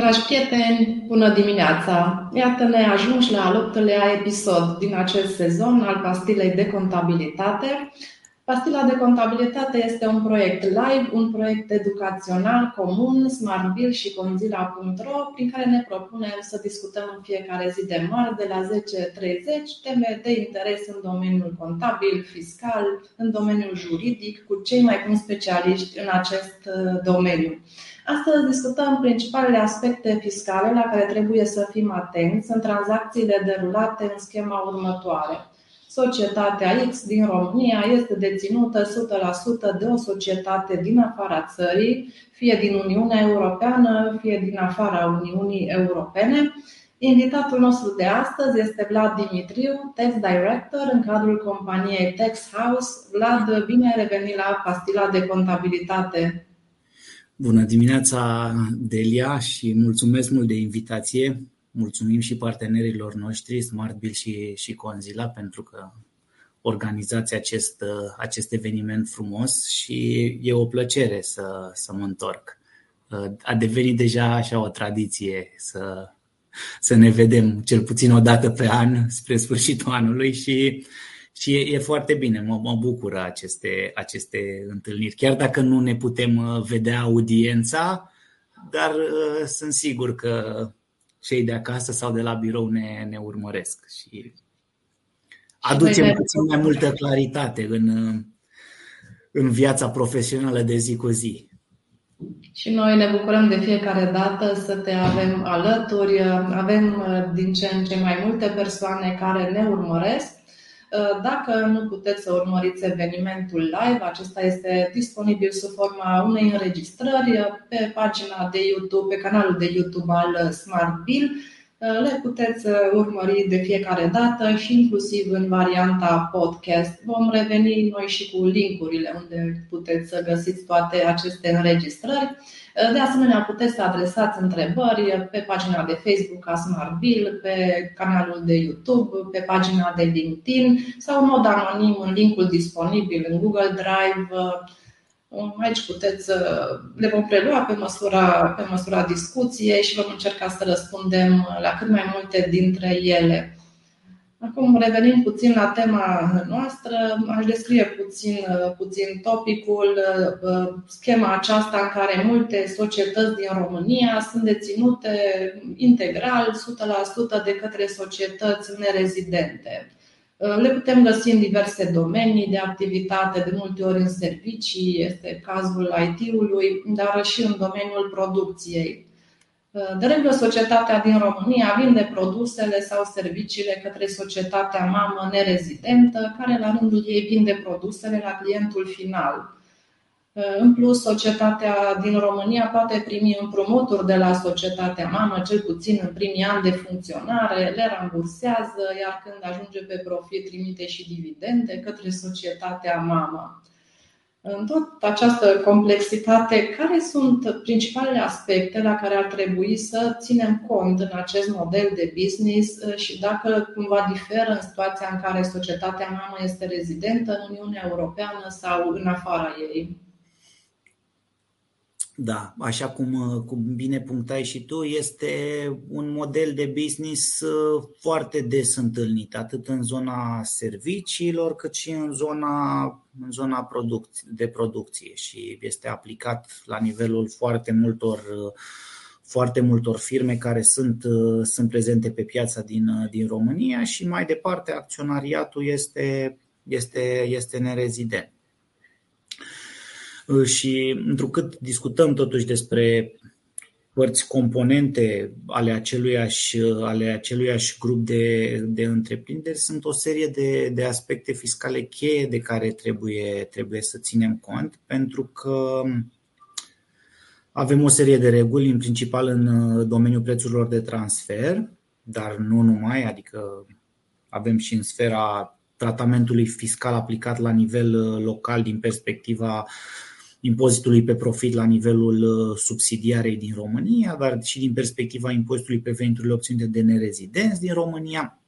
Dragi prieteni, bună dimineața! Iată-ne ajungi la al 8-lea episod din acest sezon al Pastilei de Contabilitate. Pastila de Contabilitate este un proiect live, un proiect educațional comun, SmartBill și contzilla.ro, prin care ne propunem să discutăm în fiecare zi de marți de la 10.30 teme de interes în domeniul contabil, fiscal, în domeniul juridic, cu cei mai buni specialiști în acest domeniu. Astăzi discutăm principalele aspecte fiscale la care trebuie să fim atenți în tranzacțiile derulate în schema următoare. Societatea X din România este deținută 100% de o societate din afara țării, fie din Uniunea Europeană, fie din afara Uniunii Europene. Invitatul nostru de astăzi este Vlad Dimitriu, Tax Director în cadrul companiei Tax House. Vlad, bine ai revenit la Pastila de Contabilitate! Bună dimineața, Delia, și mulțumesc mult de invitație. Mulțumim și partenerilor noștri, SmartBill și Conzilla, pentru că organizați acest eveniment frumos și e o plăcere să mă întorc. A devenit deja așa o tradiție să ne vedem cel puțin o dată pe an spre sfârșitul anului și e foarte bine, mă bucură aceste întâlniri. Chiar dacă nu ne putem vedea audiența, dar sunt sigur că cei de acasă sau de la birou ne urmăresc și aducem puțin mai multă claritate în viața profesională de zi cu zi. Și noi ne bucurăm de fiecare dată să te avem alături. Avem din ce în ce mai multe persoane care ne urmăresc. Dacă nu puteți să urmăriți evenimentul live, acesta este disponibil sub forma unei înregistrări pe pagina de YouTube, pe canalul de YouTube al SmartBill. Le puteți urmări de fiecare dată și inclusiv în varianta podcast. Vom reveni noi și cu linkurile unde puteți să găsiți toate aceste înregistrări. De asemenea, puteți să adresați întrebări pe pagina de Facebook a SmartBill, pe canalul de YouTube, pe pagina de LinkedIn sau în mod anonim în linkul disponibil în Google Drive. Aici le vom prelua pe măsura discuției și vom încerca să răspundem la cât mai multe dintre ele. Acum, revenind puțin la tema noastră, aș descrie puțin topicul, schema aceasta în care multe societăți din România sunt deținute integral, 100% de către societăți nerezidente. Le putem găsi în diverse domenii de activitate, de multe ori în servicii, este cazul IT-ului, dar și în domeniul producției. De regulă, societatea din România vinde produsele sau serviciile către societatea mamă nerezidentă, care la rândul ei vinde produsele la clientul final. În plus, societatea din România poate primi împrumuturi de la societatea mamă, cel puțin în primii ani de funcționare, le rambursează, iar când ajunge pe profit trimite și dividende către societatea mamă. În toată această complexitate, care sunt principalele aspecte la care ar trebui să ținem cont în acest model de business și dacă cumva diferă în situația în care societatea mamă este rezidentă în Uniunea Europeană sau în afara ei? Da, așa cum bine punctai și tu, este un model de business foarte des întâlnit, atât în zona serviciilor, cât și în zona de producție, și este aplicat la nivelul foarte multor firme care sunt prezente pe piața din România și mai departe acționariatul este nerezident. Și întrucât discutăm totuși despre părți, componente ale aceluiași grup de întreprinderi, sunt o serie de aspecte fiscale cheie de care trebuie să ținem cont, pentru că avem o serie de reguli, în principal în domeniul prețurilor de transfer, dar nu numai, adică avem și în sfera tratamentului fiscal aplicat la nivel local din perspectiva impozitului pe profit la nivelul subsidiarei din România, dar și din perspectiva impozitului pe veniturile obținute de nerezidenți din România.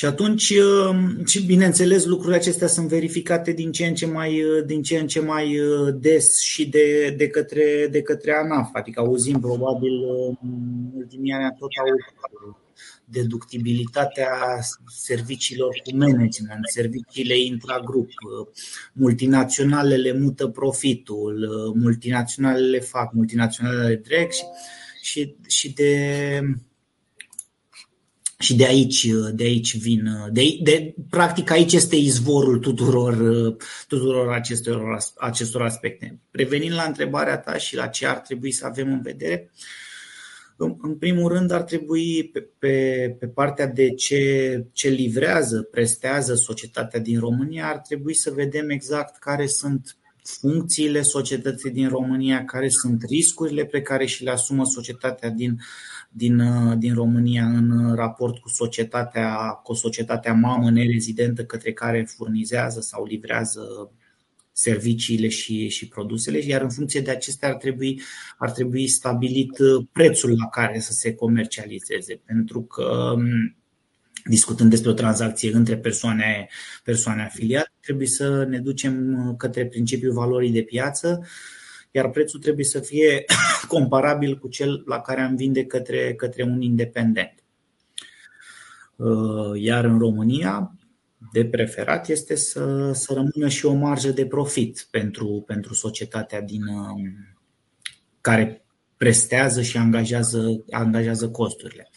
Și atunci, și bineînțeles, lucrurile acestea sunt verificate din ce în ce mai des și de către ANAF. Adică auzim probabil în ultimii ani tot auzim deductibilitatea serviciilor cu management, serviciile intragrup, multinaționalele mută profitul, multinaționalele fac, multinaționalele trec și de aici practic aici este izvorul tuturor acestor aspecte. Revenind la întrebarea ta și la ce ar trebui să avem în vedere, în primul rând ar trebui pe partea de ce livrează, prestează societatea din România, ar trebui să vedem exact care sunt funcțiile societății din România, care sunt riscurile pe care și le asumă societatea din România în raport cu societatea mamă nerezidentă către care furnizează sau livrează serviciile și produsele, iar în funcție de acestea ar trebui stabilit prețul la care să se comercializeze, pentru că discutând despre o tranzacție între persoane afiliate, trebuie să ne ducem către principiul valorii de piață, iar prețul trebuie să fie comparabil cu cel la care am vinde către un independent. Iar în România, de preferat este să rămână și o marjă de profit pentru societatea din care prestează și angajează costurile.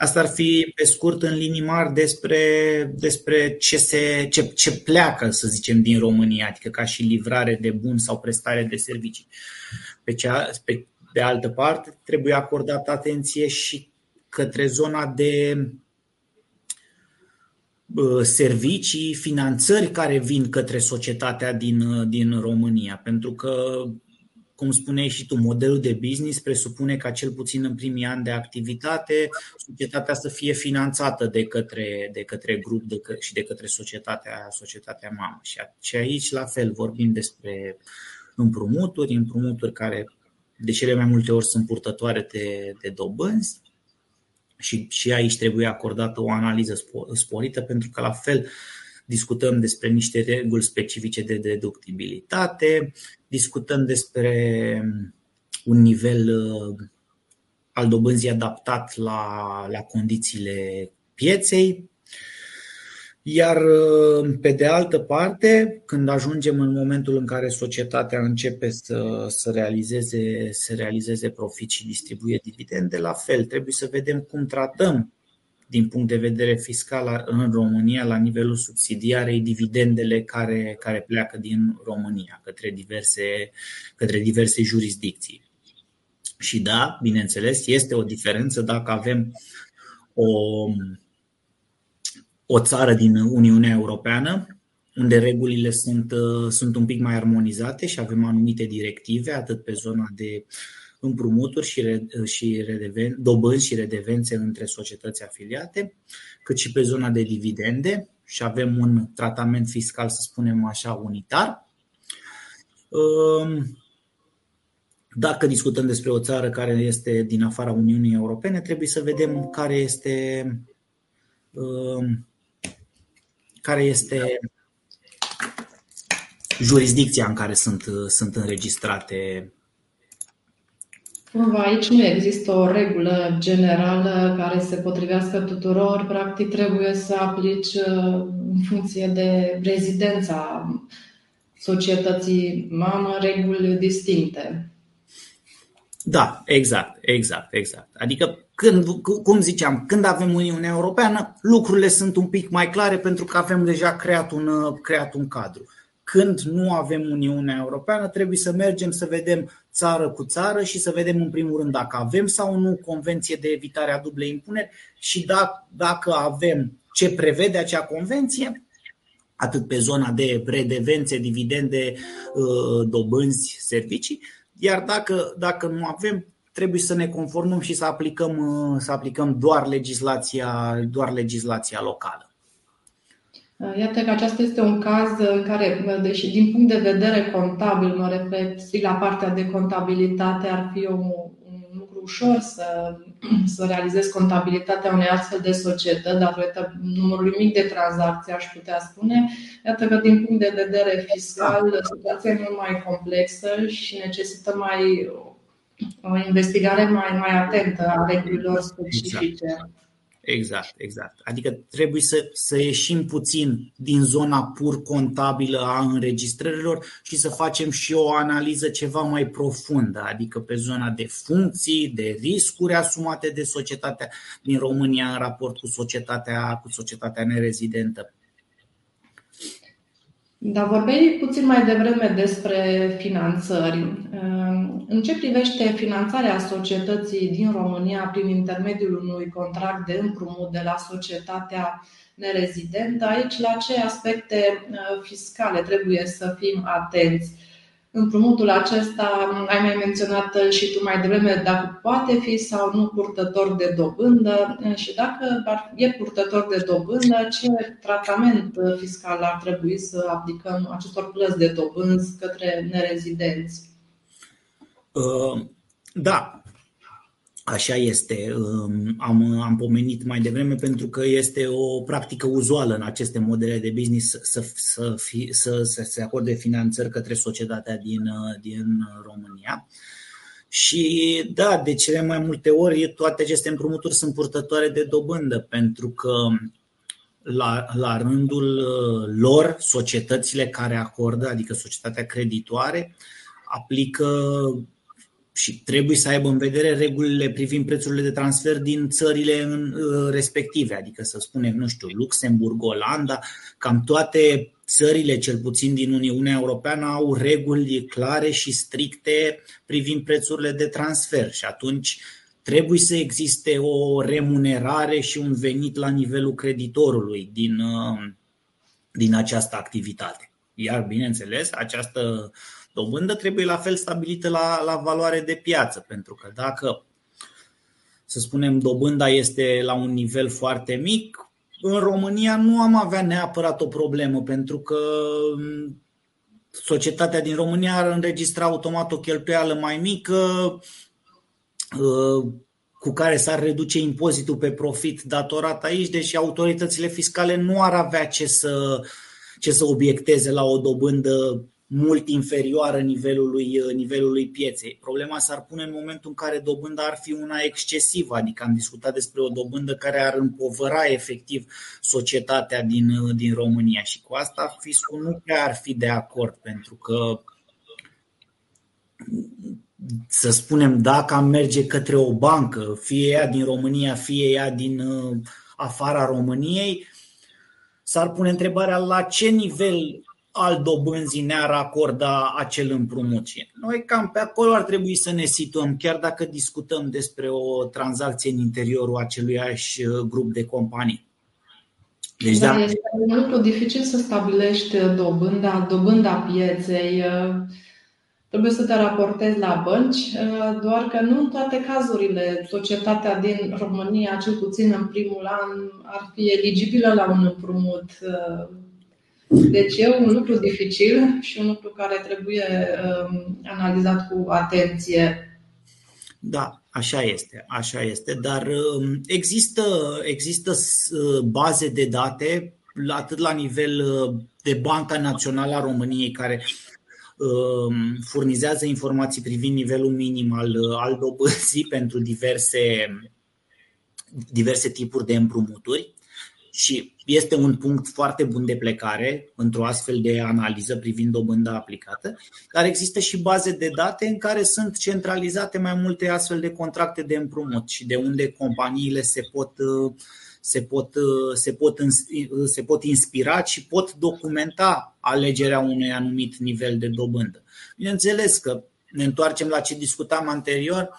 Asta ar fi pe scurt, în linii mari, despre ce pleacă, să zicem, din România, adică ca și livrare de bun sau prestare de servicii. De altă parte, trebuie acordată atenție și către zona de servicii, finanțări care vin către societatea din România, pentru că, cum spuneai și tu, modelul de business presupune ca cel puțin în primii ani de activitate societatea să fie finanțată de către grup și de către societatea mamă. Și aici, la fel, vorbim despre împrumuturi care de cele mai multe ori sunt purtătoare de dobânzi. Și aici trebuie acordată o analiză sporită, pentru că la fel discutăm despre niște reguli specifice de deductibilitate, discutăm despre un nivel al dobânzii adaptat la condițiile pieței. Iar pe de altă parte, când ajungem în momentul în care societatea începe să realizeze profit și distribuie dividende, la fel trebuie să vedem cum tratăm din punct de vedere fiscal în România, la nivelul subsidiarei, dividendele care pleacă din România către diverse jurisdicții. Și da, bineînțeles, este o diferență dacă avem o țară din Uniunea Europeană, unde regulile sunt un pic mai armonizate și avem anumite directive, atât pe zona de împrumuturi dobânzi și redevențe între societăți afiliate, cât și pe zona de dividende, și avem un tratament fiscal, să spunem așa, unitar. Dacă discutăm despre o țară care este din afara Uniunii Europene, trebuie să vedem care este jurisdicția în care sunt înregistrate. Cumva aici nu există o regulă generală care se potrivească tuturor. Practic trebuie să aplici în funcție de rezidența societății mamă reguli distincte. Da, exact. Adică, cum ziceam, când avem Uniunea Europeană, lucrurile sunt un pic mai clare pentru că avem deja creat un cadru. Când nu avem Uniunea Europeană, trebuie să mergem să vedem țară cu țară și să vedem în primul rând dacă avem sau nu convenție de evitare a dublei impuneri și dacă avem, ce prevede acea convenție, atât pe zona de redevențe, dividende, dobânzi, servicii, iar dacă nu avem, trebuie să ne conformăm și să aplicăm doar legislația locală. Iată că aceasta este un caz în care, deși din punct de vedere contabil, mă refer strict la partea de contabilitate, ar fi un lucru ușor să realizez contabilitatea unei astfel de societăți, datorită numărului mic de tranzacții, aș putea spune. Iată că din punct de vedere fiscal, situația e mult mai complexă și necesită o investigare mai atentă a regulilor specifice. Exact. Adică trebuie să ieșim puțin din zona pur contabilă a înregistrărilor și să facem și o analiză ceva mai profundă, adică pe zona de funcții, de riscuri asumate de societatea din România în raport cu societatea nerezidentă. Da, vorbeai puțin mai devreme despre finanțări. În ce privește finanțarea societății din România prin intermediul unui contract de împrumut de la societatea nerezidentă, aici la ce aspecte fiscale trebuie să fim atenți? Împrumutul acesta, ai mai menționat și tu mai devreme, dacă poate fi sau nu purtător de dobândă și dacă e purtător de dobândă, ce tratament fiscal ar trebui să aplicăm acestor plăți de dobânzi către nerezidenți? Da, așa este. Am pomenit mai devreme pentru că este o practică uzuală în aceste modele de business să se acorde finanțări către societatea din România. Și da, de cele mai multe ori toate aceste împrumuturi sunt purtătoare de dobândă, pentru că la rândul lor societățile care acordă, adică societatea creditoare, aplică și trebuie să aibă în vedere regulile privind prețurile de transfer din țările respective. Adică să spunem, nu știu, Luxemburg, Olanda, cam toate țările, cel puțin din Uniunea Europeană, au reguli clare și stricte privind prețurile de transfer. Și atunci trebuie să existe o remunerare și un venit la nivelul creditorului din această activitate. Iar, bineînțeles, această dobândă trebuie la fel stabilită la valoare de piață, pentru că dacă, să spunem, dobânda este la un nivel foarte mic, în România nu am avea neapărat o problemă, pentru că societatea din România ar înregistra automat o cheltuială mai mică cu care s-ar reduce impozitul pe profit datorat aici, deși autoritățile fiscale nu ar avea ce să obiecteze la o dobândă mult inferioară nivelului pieței. Problema s-ar pune în momentul în care dobânda ar fi una excesivă, adică am discutat despre o dobândă care ar împovăra efectiv societatea din România și cu asta fiscul nu prea ar fi de acord, pentru că, să spunem, dacă am merge către o bancă, fie ea din România, fie ea din afara României, s-ar pune întrebarea la ce nivel al dobânzii ne-ar acorda acel împrumut. Noi cam pe acolo ar trebui să ne situăm, chiar dacă discutăm despre o tranzacție în interiorul aceluiași grup de companii. Deci, da, este un lucru dificil să stabilești dobânda pieței. Trebuie să te raportezi la bănci, doar că nu în toate cazurile societatea din România, cel puțin în primul an, ar fi eligibilă la un împrumut. Deci e un lucru dificil și un lucru care trebuie analizat cu atenție. Da, așa este, dar există baze de date atât la nivel de Banca Națională a României, care furnizează informații privind nivelul minim al dobânzii pentru diverse tipuri de împrumuturi. Și este un punct foarte bun de plecare într-o astfel de analiză privind dobânda aplicată, dar există și baze de date în care sunt centralizate mai multe astfel de contracte de împrumut și de unde companiile se pot inspira și pot documenta alegerea unui anumit nivel de dobândă. Bineînțeles că ne întoarcem la ce discutam anterior,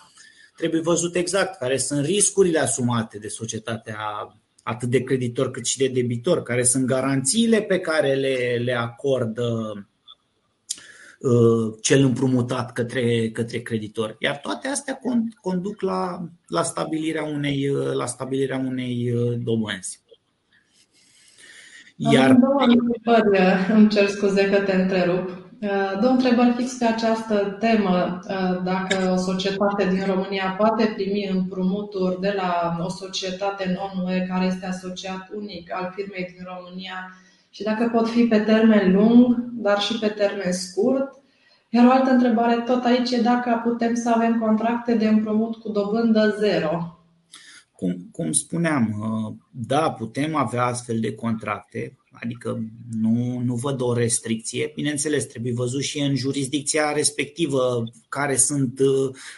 trebuie văzut exact care sunt riscurile asumate de societatea atât de creditor cât și de debitor, care sunt garanțiile pe care le acordă cel împrumutat către creditor. Iar toate astea conduc la stabilirea unei dobânzi. Iar... Îmi cer scuze că te întrerup. Două întrebări fix pe această temă. Dacă o societate din România poate primi împrumuturi de la o societate non-UE care este asociat unic al firmei din România și dacă pot fi pe termen lung, dar și pe termen scurt. Iar o altă întrebare tot aici e dacă putem să avem contracte de împrumut cu dobândă zero. Cum spuneam, da, putem avea astfel de contracte, adică nu văd o restricție. Bineînțeles, trebuie văzut și în jurisdicția respectivă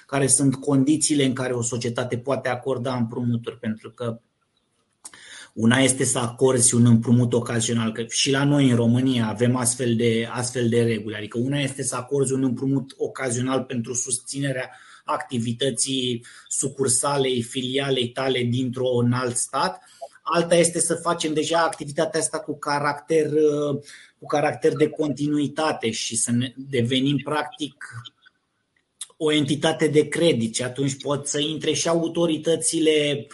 care sunt condițiile în care o societate poate acorda împrumuturi, pentru că una este să acorzi un împrumut ocasional, că și la noi în România avem astfel de reguli, adică una este să acorzi un împrumut ocasional pentru susținerea activității sucursalei, filialei tale dintr-un alt stat. Alta este să facem deja activitatea asta cu caracter de continuitate și să ne devenim practic o entitate de credit și atunci pot să intre și autoritățile,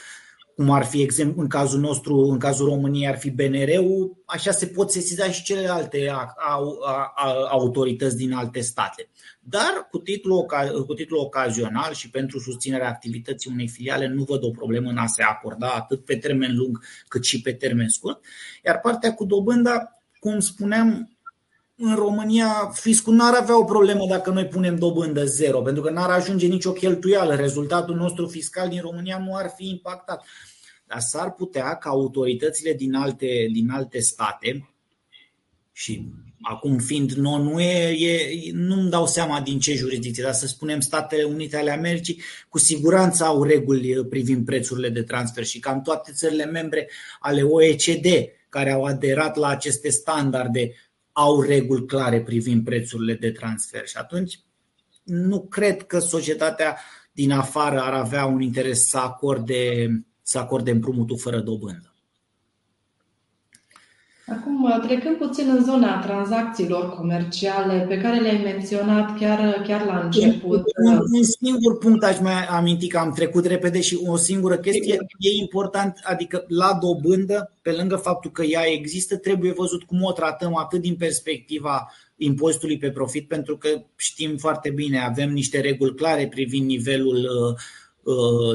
cum ar fi exemplu în cazul nostru, în cazul României ar fi BNR-ul, așa se pot sesiza și celelalte autorități din alte state. Dar cu titlul ocazional și pentru susținerea activității unei filiale nu văd o problemă în a se acorda atât pe termen lung cât și pe termen scurt. Iar partea cu dobânda, cum spuneam, în România fiscul n-ar avea o problemă dacă noi punem dobândă zero, pentru că n-ar ajunge nicio cheltuială. Rezultatul nostru fiscal din România nu ar fi impactat. Dar s-ar putea ca autoritățile din alte state și acum fiind non-UE, nu-mi dau seama din ce jurisdicție, dar să spunem Statele Unite ale Americii, cu siguranță au reguli privind prețurile de transfer și cam toate țările membre ale OECD care au aderat la aceste standarde au reguli clare privind prețurile de transfer și atunci nu cred că societatea din afară ar avea un interes să acorde împrumutul fără dobândă. Acum, trecând puțin în zona tranzacțiilor comerciale pe care le-ai menționat chiar la început. Un singur punct aș mai aminti că am trecut repede și o singură chestie e important, adică la dobândă, pe lângă faptul că ea există, trebuie văzut cum o tratăm atât din perspectiva impozitului pe profit, pentru că știm foarte bine, avem niște reguli clare privind nivelul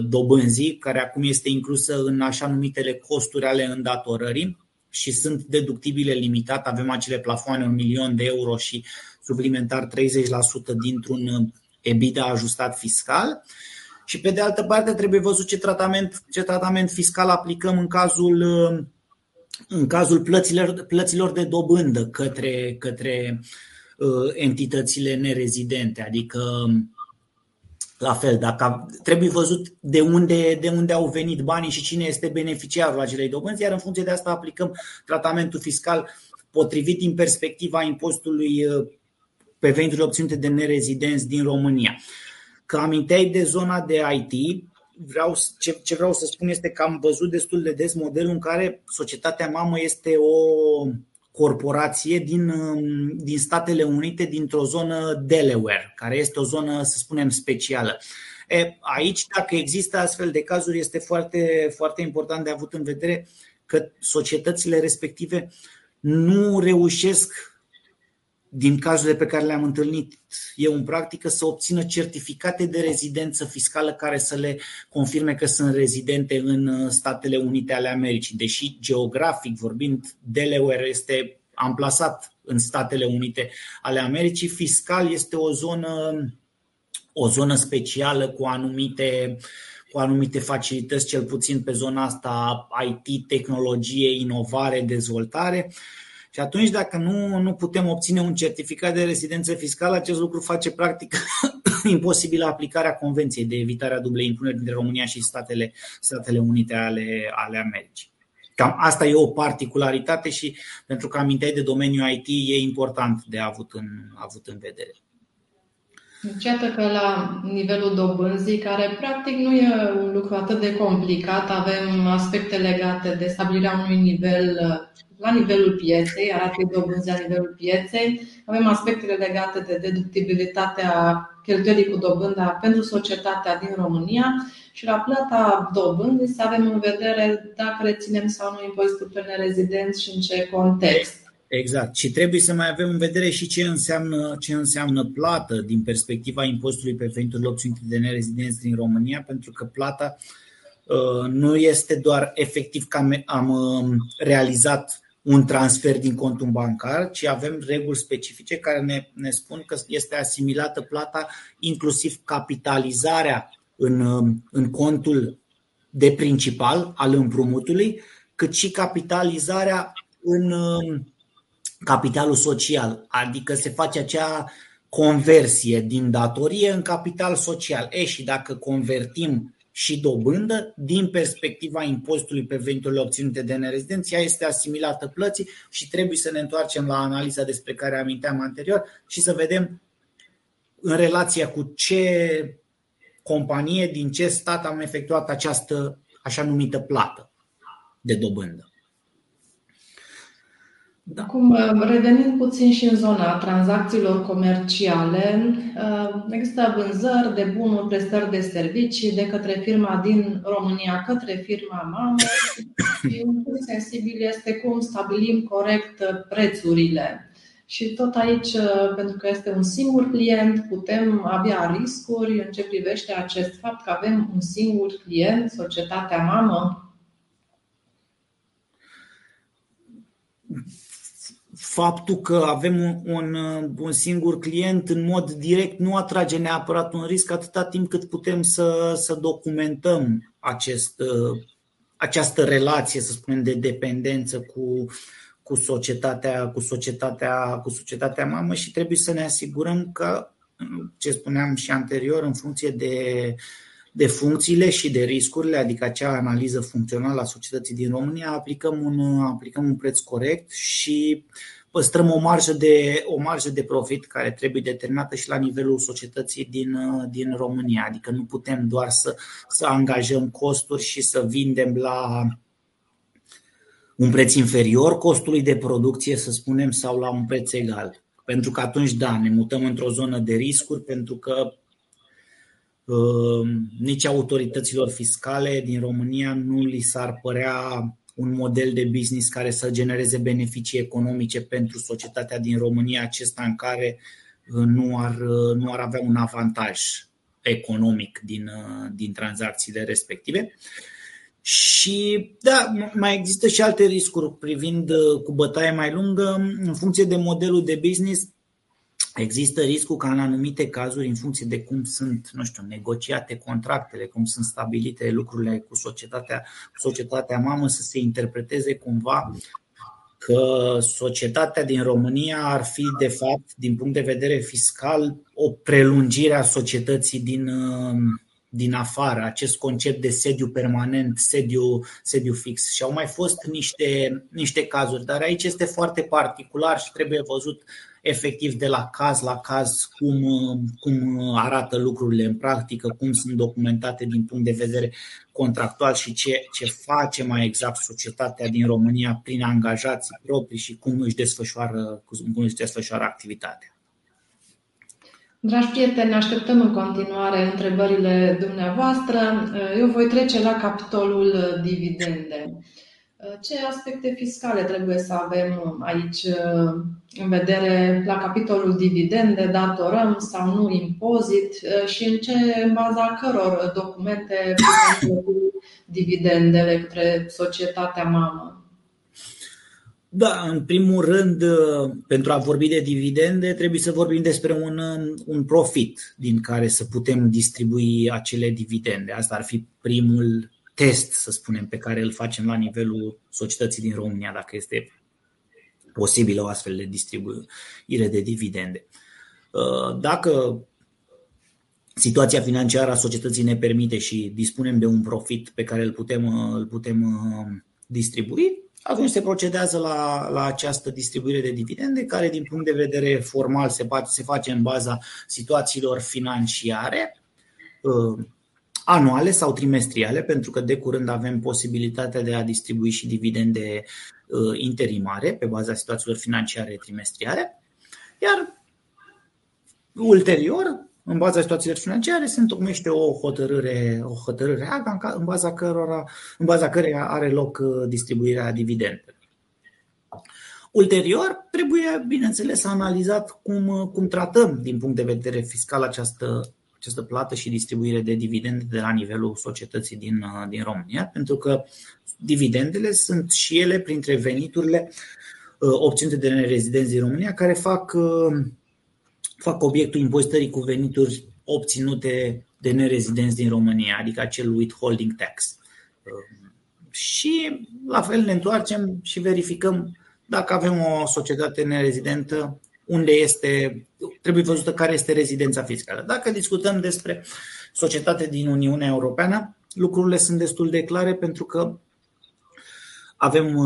dobânzii, care acum este inclusă în așa numitele costuri ale îndatorării și sunt deductibile limitat, avem acele plafoane 1.000.000 de euro și suplimentar 30% dintr-un EBITDA ajustat fiscal. Și pe de altă parte trebuie văzut ce tratament fiscal aplicăm în cazul plăților de dobândă către entitățile nerezidente, adică la fel, dacă trebuie văzut de unde au venit banii și cine este beneficiarul acelei dobânzi, iar în funcție de asta aplicăm tratamentul fiscal potrivit din perspectiva impozitului pe veniturile obținute de nerezidenți din România. Că aminteai de zona de IT, ce vreau să spun este că am văzut destul de des modelul în care societatea mamă este o corporație din Statele Unite, dintr-o zonă Delaware, care este o zonă, să spunem, specială. Aici, dacă există astfel de cazuri, este foarte, foarte important de avut în vedere că societățile respective nu reușesc, din cazurile pe care le-am întâlnit eu în practică, să obțină certificate de rezidență fiscală care să le confirme că sunt rezidente în Statele Unite ale Americii. Deși geografic vorbind, Delaware este amplasat în Statele Unite ale Americii, fiscal este o zonă specială cu anumite facilități, cel puțin pe zona asta IT, tehnologie, inovare, dezvoltare. Și atunci dacă nu putem obține un certificat de rezidență fiscală, acest lucru face practic imposibilă aplicarea Convenției de evitare a dublei impuneri dintre România și Statele Unite ale Americii. Cam asta e o particularitate și pentru că aminteai de domeniul IT e important de avut în vedere. Deci iată că la nivelul dobânzii, care practic nu e un lucru atât de complicat, avem aspecte legate de stabilirea unui nivel la nivelul pieței, arată dobânzi la nivelul pieței, avem aspectele legate de deductibilitatea cheltuielii cu dobânda pentru societatea din România și la plata dobândii să avem în vedere dacă reținem sau nu impozitul pe nerezidenți și în ce context. Exact. Și trebuie să mai avem în vedere și ce înseamnă plată din perspectiva impozitului pe veniturile obținute de nerezidenți din România, pentru că plata nu este doar efectiv că am realizat un transfer din contul bancar, ci avem reguli specifice care ne spun că este asimilată plata, inclusiv capitalizarea în contul de principal al împrumutului, cât și capitalizarea în capitalul social, adică se face acea conversie din datorie în capital social. Și dacă convertim și dobândă, din perspectiva impozitului pe veniturile obținute de nerezidenți, ea este asimilată plății și trebuie să ne întoarcem la analiza despre care aminteam anterior și să vedem în relația cu ce companie, din ce stat am efectuat această așa numită plată de dobândă. Da. Acum, revenind puțin și în zona tranzacțiilor comerciale, există vânzări de bunuri, prestări de servicii de către firma din România către firma mamă și un punct sensibil este cum stabilim corect prețurile. Și tot aici, pentru că este un singur client, putem avea riscuri în ce privește acest fapt că avem un singur client, societatea mamă. Faptul că avem un singur client în mod direct nu atrage neapărat un risc atâta timp cât putem să documentăm această relație, să spunem, de dependență cu societatea mamă și trebuie să ne asigurăm că, ce spuneam și anterior, în funcție de funcțiile și de riscurile, adică acea analiză funcțională a societății din România, aplicăm un preț corect și păstrăm o marjă de profit care trebuie determinată și la nivelul societății din România. Adică nu putem doar să angajăm costuri și să vindem la un preț inferior costului de producție, să spunem, sau la un preț egal. Pentru că atunci, da, ne mutăm într-o zonă de riscuri, pentru că nici autorităților fiscale din România nu li s-ar părea un model de business care să genereze beneficii economice pentru societatea din România, acesta în care nu ar avea un avantaj economic din tranzacțiile respective. Și da, mai există și alte riscuri privind cu bătaie mai lungă în funcție de modelul de business. Există riscul ca în anumite cazuri, în funcție de cum sunt, negociate contractele, cum sunt stabilite lucrurile cu societatea mamă, să se interpreteze cumva că societatea din România ar fi, de fapt, din punct de vedere fiscal, o prelungire a societății din afară, acest concept de sediu permanent, sediu fix. Și au mai fost niște cazuri, dar aici este foarte particular și trebuie văzut efectiv de la caz la caz cum arată lucrurile în practică, cum sunt documentate din punct de vedere contractual și ce face mai exact societatea din România prin angajații proprii și cum își desfășoară activitatea. Dragi prieteni, așteptăm în continuare întrebările dumneavoastră. Eu voi trece la capitolul dividende. Ce aspecte fiscale trebuie să avem aici în vedere la capitolul dividende, datorăm sau nu impozit și în baza căror documente dividendele către societatea mamă? Da, în primul rând, pentru a vorbi de dividende, trebuie să vorbim despre un profit din care să putem distribui acele dividende. Asta ar fi primul test, să spunem, pe care îl facem la nivelul societății din România, dacă este posibilă o astfel de distribuire de dividende. Dacă situația financiară a societății ne permite și dispunem de un profit pe care îl putem distribui, atunci se procedează la această distribuire de dividende, care din punct de vedere formal se face în baza situațiilor financiare anuale sau trimestriale, pentru că de curând avem posibilitatea de a distribui și dividende interimare pe baza situațiilor financiare trimestriale, iar ulterior, în baza situațiilor financiare, se întocmește o hotărâre AGA în baza căreia are loc distribuirea dividendelor. Ulterior, trebuie, bineînțeles, analizat cum tratăm din punct de vedere fiscal această plată și distribuire de dividende de la nivelul societății din România, pentru că dividendele sunt și ele printre veniturile obținute de nerezidenți din România, care fac obiectul impozitării cu venituri obținute de nerezidenți din România, adică acel withholding tax. Și la fel ne întoarcem și verificăm dacă avem o societate nerezidentă, trebuie văzută care este rezidența fiscală. Dacă discutăm despre societate din Uniunea Europeană, lucrurile sunt destul de clare pentru că avem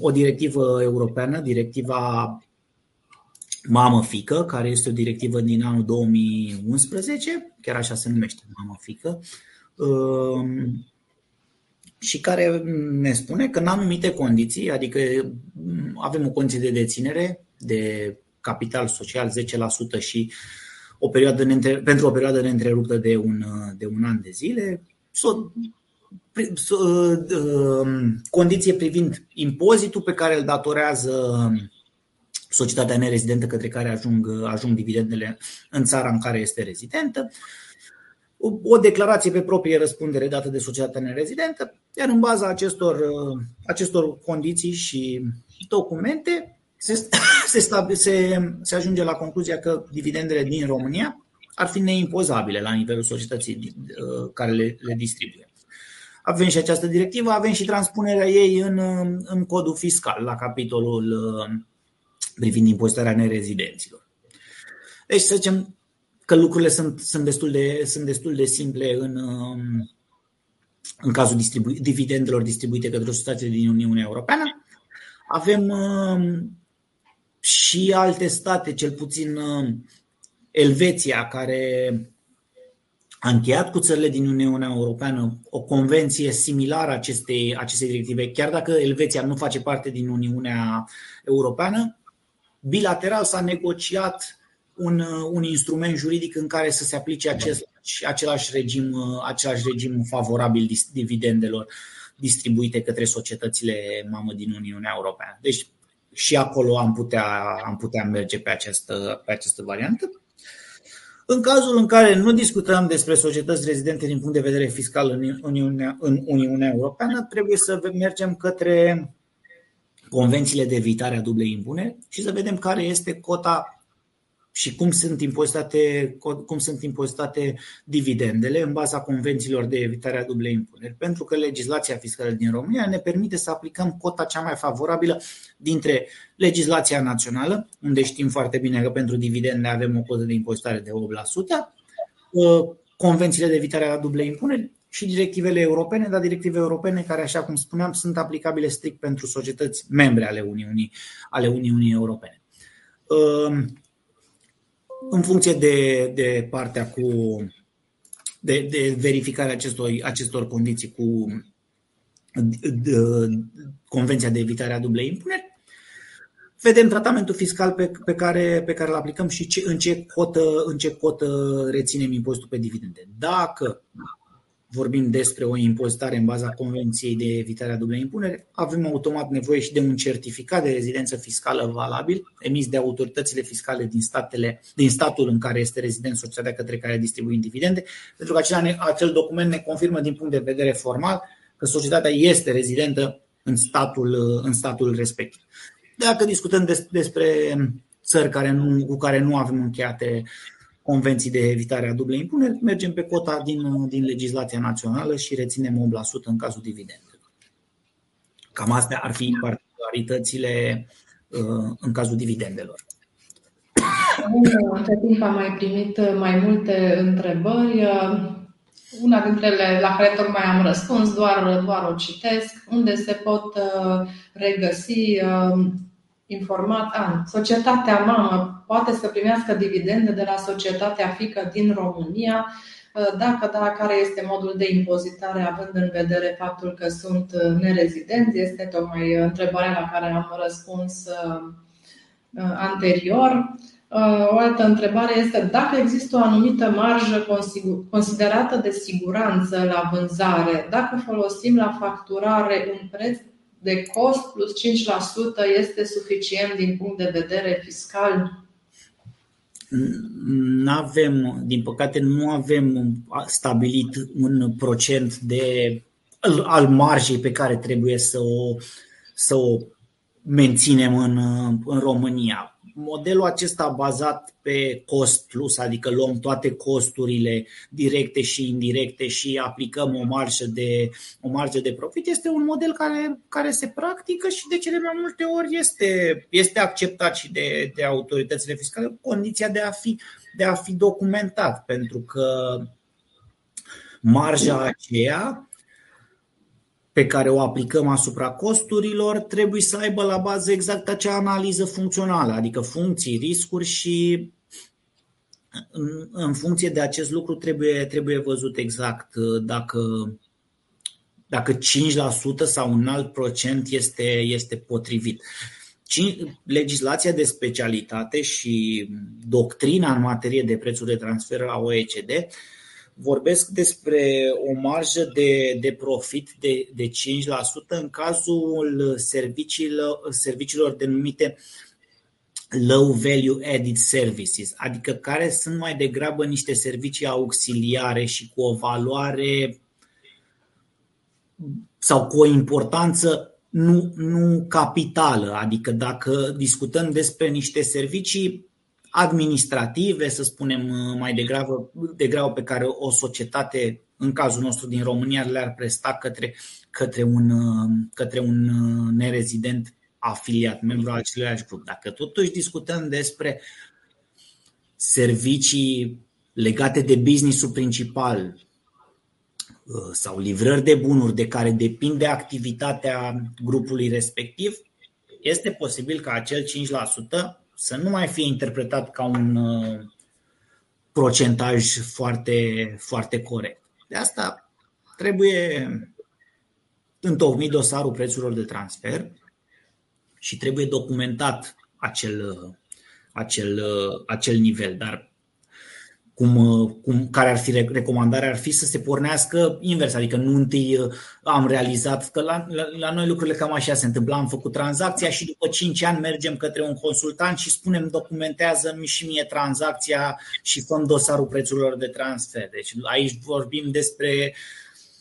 o directivă europeană, directiva mamă-fică, care este o directivă din anul 2011, chiar așa se numește, mamă-fică, și care ne spune că în anumite condiții, adică avem o condiție de deținere de capital social 10% și pentru o perioadă neîntreruptă de un an de zile, condiție privind impozitul pe care îl datorează societatea nerezidentă către care ajung dividendele în țara în care este rezidentă, o declarație pe proprie răspundere dată de societatea nerezidentă, iar în baza acestor condiții și documente se ajunge la concluzia că dividendele din România ar fi neimpozabile la nivelul societății care le distribuie. Avem și această directivă, avem și transpunerea ei în codul fiscal, la capitolul privind impozitarea nerezidenților. Deci să zicem că lucrurile sunt destul de simple în cazul dividendelor distribuite către societățile din Uniunea Europeană. Avem și alte state, cel puțin Elveția, care a încheiat cu țările din Uniunea Europeană o convenție similară acestei directive, chiar dacă Elveția nu face parte din Uniunea Europeană. Bilateral s-a negociat un instrument juridic în care să se aplice același regim favorabil dividendelor distribuite către societățile mamă din Uniunea Europeană. Deci și acolo am putea merge pe această variantă. În cazul în care nu discutăm despre societăți rezidente din punct de vedere fiscal în Uniunea Europeană, trebuie să mergem către convențiile de evitare a dublei impuneri și să vedem care este cota și cum sunt impozitate dividendele în baza convențiilor de evitare a dublei impuneri, pentru că legislația fiscală din România ne permite să aplicăm cota cea mai favorabilă dintre legislația națională, unde știm foarte bine că pentru dividende avem o cotă de impozitare de 8%, convențiile de evitare a dublei impuneri și directivele europene, dar directive europene care, așa cum spuneam, sunt aplicabile strict pentru societăți membre ale Uniunii Europene. În funcție de partea de verificarea acestor condiții cu Convenția de evitare a dublei impuneri, vedem tratamentul fiscal pe care îl aplicăm și în ce cotă reținem impozitul pe dividende. Dacă vorbim despre o impozitare în baza Convenției de evitare a dublei impuneri, avem automat nevoie și de un certificat de rezidență fiscală valabil emis de autoritățile fiscale din statul în care este rezident societatea către care distribuim dividende, pentru că acel document ne confirmă din punct de vedere formal că societatea este rezidentă în statul respectiv. Dacă discutăm despre țări cu care nu avem încheiate convenții de evitare a dublei impuneri, mergem pe cota din legislația națională și reținem 8% în cazul dividendelor. Cam astea ar fi particularitățile în cazul dividendelor. Între timp am mai primit mai multe întrebări. Una dintre ele la care tocmai am răspuns, doar o citesc. Unde se pot regăsi societatea mamă poate să primească dividende de la societatea fiică din România? Dacă da, care este modul de impozitare, având în vedere faptul că sunt nerezidenți? Este tocmai întrebarea la care am răspuns anterior. O altă întrebare este dacă există o anumită marjă considerată de siguranță la vânzare, dacă folosim la facturare un preț de cost plus 5% este suficient din punct de vedere fiscal? N-avem, din păcate nu avem stabilit un procent al marjei pe care trebuie să o menținem în România. Modelul acesta bazat pe cost plus, adică luăm toate costurile directe și indirecte și aplicăm o marjă de profit, este un model care se practică și de cele mai multe ori este acceptat și de autoritățile fiscale, cu condiția de a fi documentat, pentru că marja aceea pe care o aplicăm asupra costurilor trebuie să aibă la bază exact acea analiză funcțională, adică funcții, riscuri, și în funcție de acest lucru trebuie văzut exact dacă 5% sau un alt procent este potrivit. Legislația de specialitate și doctrina în materie de prețuri de transfer a OECD vorbesc despre o marjă de profit de 5% în cazul serviciilor denumite low value added services, adică care sunt mai degrabă niște servicii auxiliare și cu o valoare sau cu o importanță nu capitală, adică dacă discutăm despre niște servicii administrative, să spunem mai degrabă pe care o societate, în cazul nostru din România, le-ar presta către un nerezident afiliat, membru al aceluiași grup. Dacă totuși discutăm despre servicii legate de business-ul principal sau livrări de bunuri de care depinde activitatea grupului respectiv, este posibil ca acel 5% să nu mai fie interpretat ca un procentaj foarte, foarte corect. De asta trebuie întocmit dosarul prețurilor de transfer și trebuie documentat acel nivel. Dar care ar fi recomandarea, ar fi să se pornească invers, adică nu întâi am realizat că la noi lucrurile cam așa se întâmplă, am făcut tranzacția și după 5 ani mergem către un consultant și spunem documentează-mi și mie tranzacția și făm dosarul prețurilor de transfer. Deci aici vorbim despre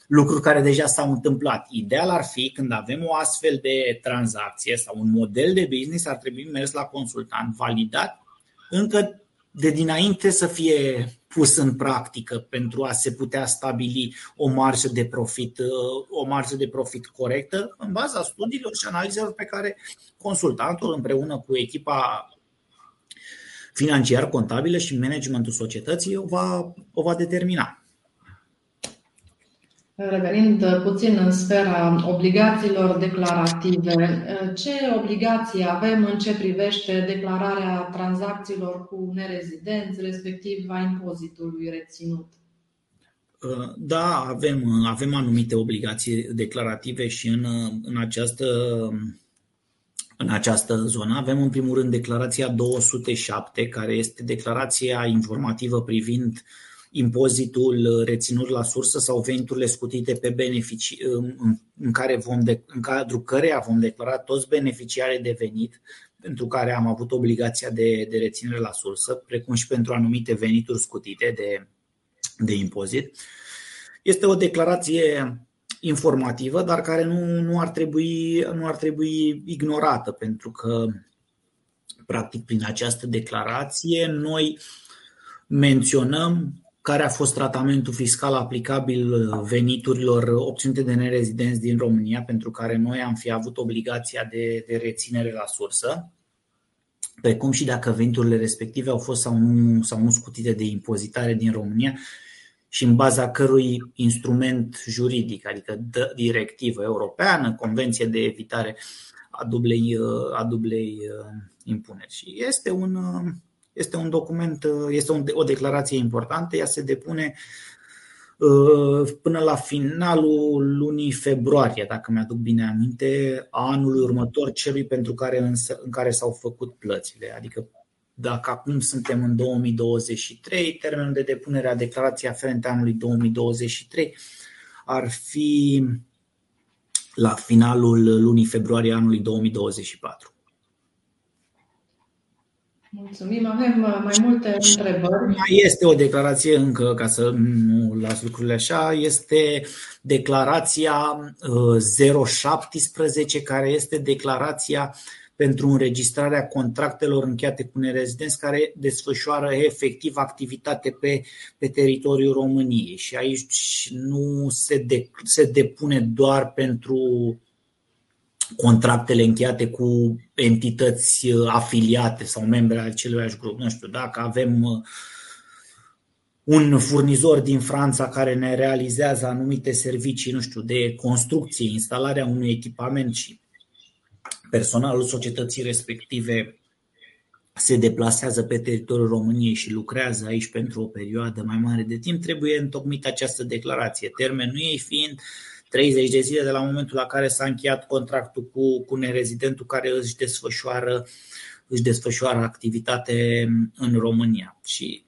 lucruri care deja s-au întâmplat. Ideal ar fi, când avem o astfel de tranzacție sau un model de business, ar trebui mers la consultant validat încă de dinainte să fie pus în practică, pentru a se putea stabili o marjă de profit corectă în baza studiilor și analizelor pe care consultantul împreună cu echipa financiar contabilă și managementul societății o va determina. Revenind puțin în sfera obligațiilor declarative, ce obligații avem în ce privește declararea tranzacțiilor cu nerezidenți, respectiv a impozitului reținut? Da, avem anumite obligații declarative și în această zonă. Avem în primul rând declarația 207, care este declarația informativă privind impozitul reținut la sursă sau veniturile scutite pe beneficii, în cadrul căreia vom declara toți beneficiarii de venit pentru care am avut obligația de reținere la sursă, precum și pentru anumite venituri scutite de impozit. Este o declarație informativă, dar care nu ar trebui ignorată, pentru că practic prin această declarație noi menționăm care a fost tratamentul fiscal aplicabil veniturilor obținute de nerezidenți din România, pentru care noi am fi avut obligația de reținere la sursă, precum și dacă veniturile respective au fost sau nu scutite de impozitare din România și în baza cărui instrument juridic, adică directivă europeană, convenție de evitare a dublei impuneri. Și este un document, o declarație importantă. Ea se depune până la finalul lunii februarie, dacă mi-aduc bine aminte, a anului următor celui în care s-au făcut plățile. Adică dacă acum suntem în 2023, termenul de depunere a declarației aferente anului 2023 ar fi la finalul lunii februarie anului 2024. Mulțumim, avem mai multe întrebări. Mai este o declarație încă, ca să nu las lucrurile așa, este declarația 017, care este declarația pentru înregistrarea contractelor încheiate cu nerezidenți care desfășoară efectiv activitate pe teritoriul României. Și aici nu se depune doar pentru contractele încheiate cu entități afiliate sau membre ale aceluiași grup. Nu știu, dacă avem un furnizor din Franța care ne realizează anumite servicii, nu știu, de construcție, instalarea unui echipament și personalul societății respective se deplasează pe teritoriul României și lucrează aici pentru o perioadă mai mare de timp, trebuie întocmită această declarație, termenul ei fiind 30 de zile de la momentul la care s-a încheiat contractul cu nerezidentul care își desfășoară activitate în România. Și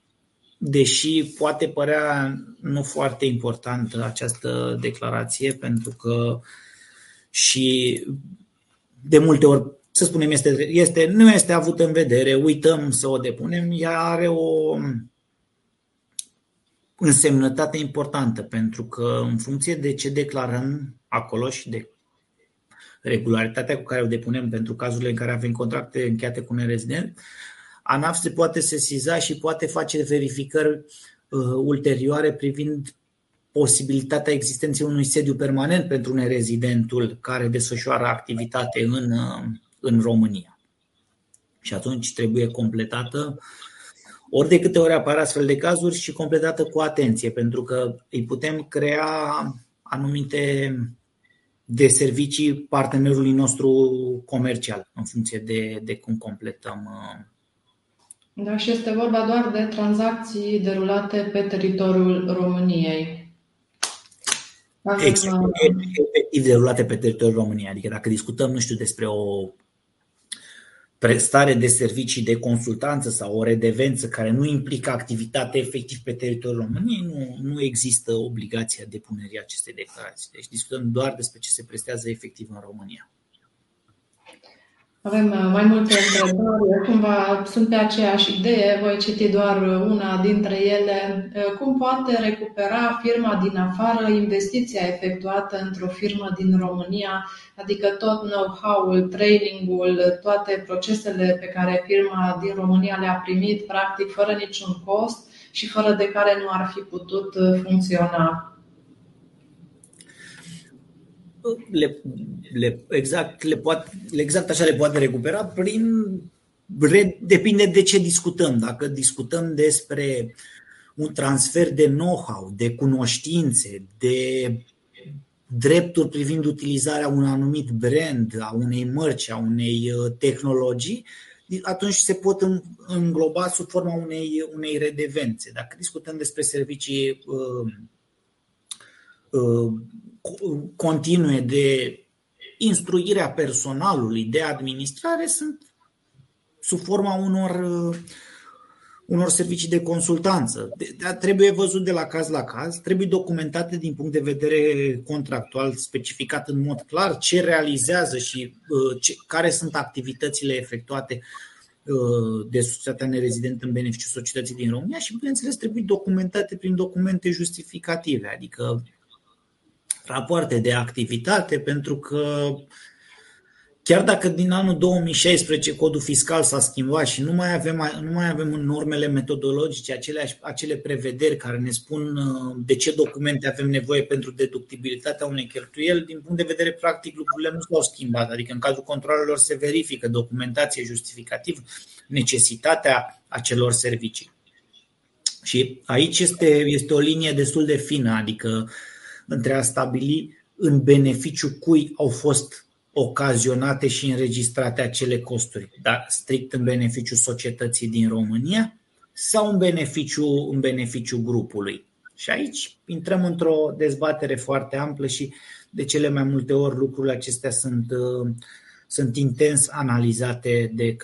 deși poate părea nu foarte importantă această declarație, pentru că și de multe ori, să spunem, nu este avut în vedere, uităm să o depunem, ea are o însemnătate importantă, pentru că în funcție de ce declarăm acolo și de regularitatea cu care o depunem pentru cazurile în care avem contracte încheiate cu nerezident, ANAF se poate sesiza și poate face verificări ulterioare privind posibilitatea existenței unui sediu permanent pentru nerezidentul care desfășoară activitate în România. Și atunci trebuie completată, ori de câte ori apar astfel de cazuri, și completată cu atenție, pentru că îi putem crea anumite de servicii partenerului nostru comercial în funcție de cum completăm. Da, și este vorba doar de tranzacții derulate pe teritoriul României. Exact, efectiv derulate pe teritoriul României. Adică dacă discutăm, nu știu, despre o prestare de servicii de consultanță sau o redevență care nu implică activitate efectiv pe teritoriul României, nu există obligația depunerii acestei declarații. Deci discutăm doar despre ce se prestează efectiv în România. Avem mai multe întrebări, cumva sunt pe aceeași idee, voi citi doar una dintre ele. Cum poate recupera firma din afară investiția efectuată într-o firmă din România, adică tot know-how-ul, training-ul, toate procesele pe care firma din România le-a primit, practic, fără niciun cost și fără de care nu ar fi putut funcționa? Exact așa le poate recupera, depinde de ce discutăm. Dacă discutăm despre un transfer de know-how, de cunoștințe, de drepturi privind utilizarea unui anumit brand, a unei mărci, a unei tehnologii, atunci se pot îngloba sub forma unei redevențe. Dacă discutăm despre servicii continue de instruirea personalului, de administrare, sunt sub forma unor servicii de consultanță. Dar trebuie văzut de la caz la caz, trebuie documentate din punct de vedere contractual, specificat în mod clar ce realizează și care sunt activitățile efectuate de societatea nerezidentă în beneficiul societății din România și, bineînțeles, trebuie documentate prin documente justificative, adică rapoarte de activitate, pentru că chiar dacă din anul 2016 codul fiscal s-a schimbat și nu mai avem în normele metodologice acele prevederi care ne spun de ce documente avem nevoie pentru deductibilitatea unei cheltuieli, din punct de vedere practic lucrurile nu s-au schimbat. Adică în cazul controlelor se verifică documentație justificativă, necesitatea acelor servicii. Și aici este o linie destul de fină, adică între a stabili în beneficiu cui au fost ocazionate și înregistrate acele costuri, dar strict în beneficiu societății din România sau în beneficiu grupului. Și aici intrăm într-o dezbatere foarte amplă și de cele mai multe ori lucrurile acestea sunt intens analizate de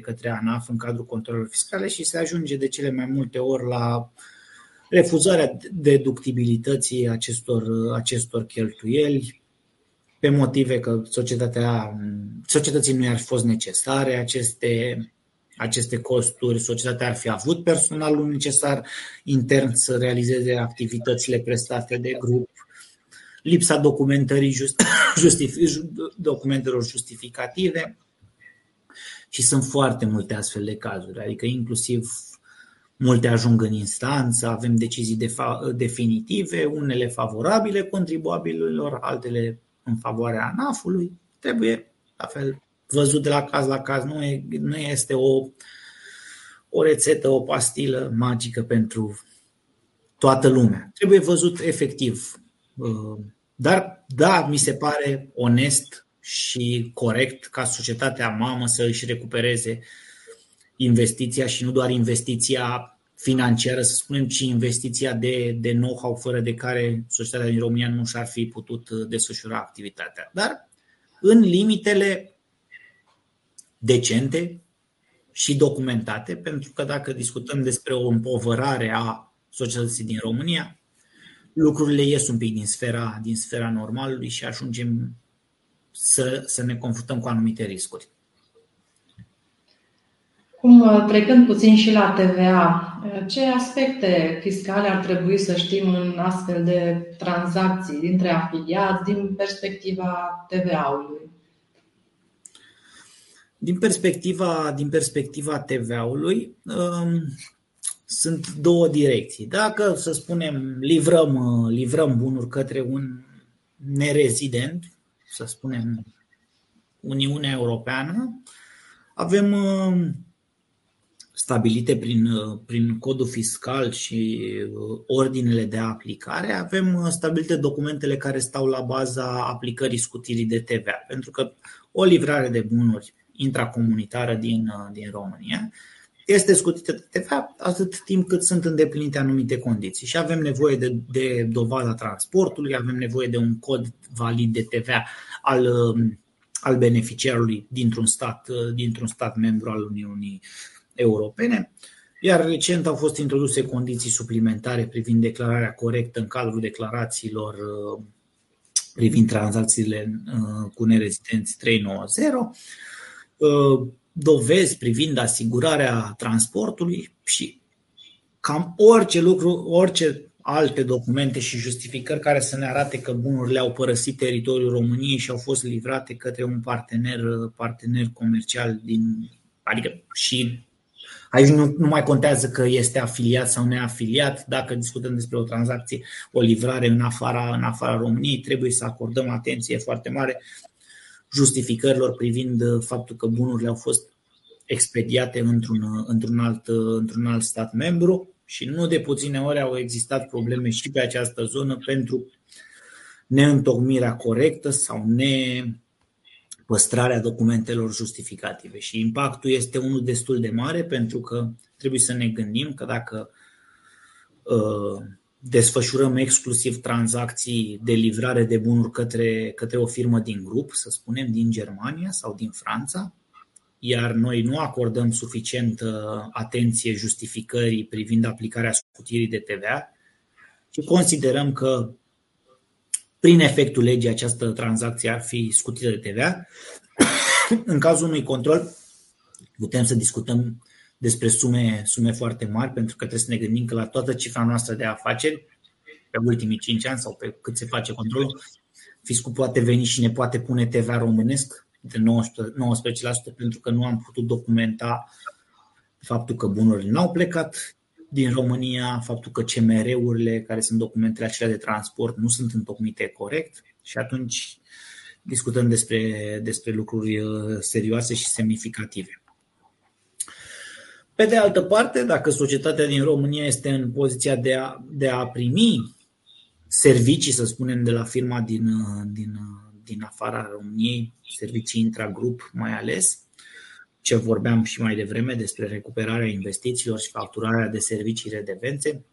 către ANAF în cadrul controlelor fiscale și se ajunge de cele mai multe ori la refuzarea deductibilității acestor cheltuieli, pe motive că societății nu i-ar fi fost necesare aceste costuri, societatea ar fi avut personalul necesar intern să realizeze activitățile prestate de grup, lipsa documentării documentelor justificative și sunt foarte multe astfel de cazuri, adică inclusiv multe ajung în instanță, avem decizii definitive, unele favorabile contribuabililor, altele în favoarea ANAF-ului. Trebuie, la fel, văzut de la caz la caz, nu este o rețetă, o pastilă magică pentru toată lumea. Trebuie văzut efectiv. Dar, da, mi se pare onest și corect ca societatea mamă să își recupereze investiția și nu doar investiția financiară, să spunem, ci investiția de know-how fără de care societatea din România nu și-ar fi putut desfășura activitatea. Dar în limitele decente și documentate, pentru că dacă discutăm despre o împovărare a societății din România, lucrurile ies un pic din sfera normalului și ajungem să ne confruntăm cu anumite riscuri. Trecând puțin și la TVA, ce aspecte fiscale ar trebui să știm în astfel de tranzacții dintre afiliați din perspectiva TVA-ului? Din perspectiva TVA-ului sunt două direcții. Dacă, să spunem, livrăm bunuri către un nerezident, să spunem Uniunea Europeană, avem stabilite prin codul fiscal și ordinele de aplicare, avem stabilite documentele care stau la baza aplicării scutirii de TVA. Pentru că o livrare de bunuri intracomunitară din România este scutită de TVA atât timp cât sunt îndeplinite anumite condiții. Și avem nevoie de dovada transportului, avem nevoie de un cod valid de TVA al beneficiarului dintr-un stat membru al Uniunii Europene, iar recent au fost introduse condiții suplimentare privind declararea corectă în cadrul declarațiilor privind tranzacțiile cu nerezidenți 390, dovezi privind asigurarea transportului și cam orice lucru, orice alte documente și justificări care să ne arate că bunurile au părăsit teritoriul României și au fost livrate către un partener comercial adică și aici nu mai contează că este afiliat sau neafiliat. Dacă discutăm despre o tranzacție, o livrare în afara României, trebuie să acordăm atenție foarte mare justificărilor privind faptul că bunurile au fost expediate într-un alt stat membru și nu de puține ori au existat probleme și pe această zonă pentru neîntocmirea corectă sau păstrarea documentelor justificative și impactul este unul destul de mare pentru că trebuie să ne gândim că dacă desfășurăm exclusiv tranzacții de livrare de bunuri către o firmă din grup, să spunem din Germania sau din Franța, iar noi nu acordăm suficientă atenție justificării privind aplicarea scutirii de TVA și considerăm că prin efectul legii această tranzacție ar fi scutită de TVA. În cazul unui control putem să discutăm despre sume foarte mari, pentru că trebuie să ne gândim că la toată cifra noastră de afaceri, pe ultimii 5 ani sau pe cât se face controlul, fiscul poate veni și ne poate pune TVA românesc de 19% pentru că nu am putut documenta faptul că bunurile n-au plecat din România, faptul că CMR-urile, care sunt documentele acelea de transport, nu sunt întocmite corect și atunci discutăm despre lucruri serioase și semnificative. Pe de altă parte, dacă societatea din România este în poziția de a primi servicii, să spunem, de la firma din afara României, servicii intragrup mai ales, ce vorbeam și mai devreme despre recuperarea investițiilor și facturarea de servicii redevențe.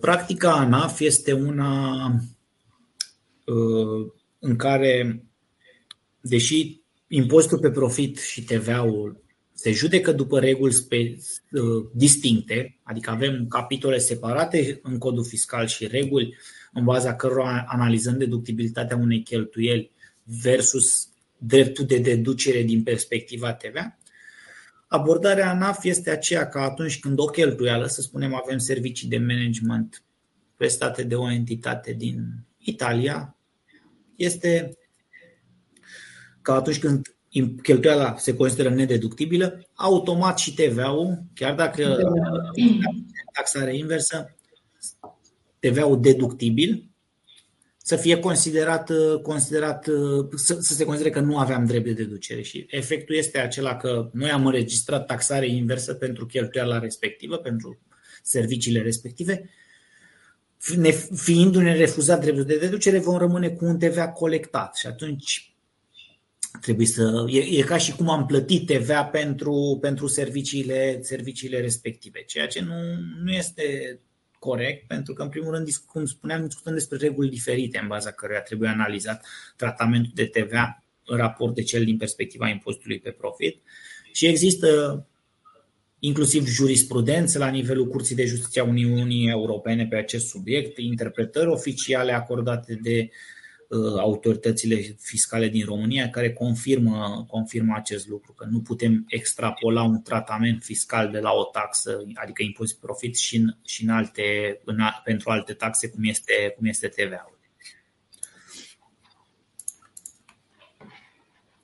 Practica ANAF este una în care, deși impozitul pe profit și TVA-ul se judecă după reguli distincte, adică avem capitole separate în codul fiscal și reguli în baza cărora analizăm deductibilitatea unei cheltuieli versus dreptul de deducere din perspectiva TVA. Abordarea ANAF este aceea că atunci când o cheltuială, să spunem avem servicii de management prestate de o entitate din Italia, este că atunci când cheltuiala se consideră nedeductibilă, automat și TVA-ul, chiar dacă taxare inversă, TVA-ul deductibil, să fie considerat să se considere că nu aveam drept de deducere. Și efectul este acela că noi am înregistrat taxare inversă pentru cheltuiala respectivă, pentru serviciile respective. Fiindu-ne refuzat dreptul de deducere, vom rămâne cu un TVA colectat. Și atunci trebuie să e ca și cum am plătit TVA pentru serviciile respective, ceea ce nu este corect, pentru că, în primul rând, cum spuneam, discutăm despre reguli diferite în baza căruia trebuie analizat tratamentul de TVA în raport de cel din perspectiva impozitului pe profit. Și există inclusiv jurisprudență la nivelul Curții de Justiție a Uniunii Europene pe acest subiect, interpretări oficiale acordate de autoritățile fiscale din România care confirmă acest lucru, că nu putem extrapola un tratament fiscal de la o taxă, adică impozit pe profit, și pentru alte taxe, cum este TVA-ul.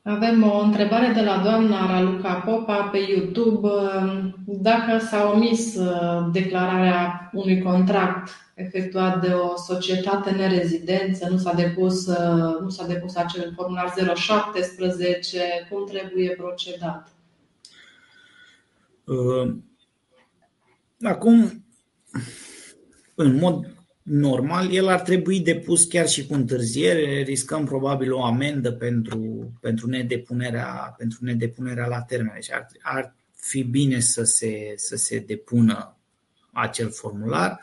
Avem o întrebare de la doamna Raluca Popa pe YouTube. Dacă s-a omis declararea unui contract efectuat de o societate nerezidență, nu s-a depus acel formular 017, cum trebuie procedat? Acum, în mod normal, el ar trebui depus chiar și cu întârziere, riscăm probabil o amendă pentru nedepunerea la termen. Deci ar fi bine să se depună acel formular,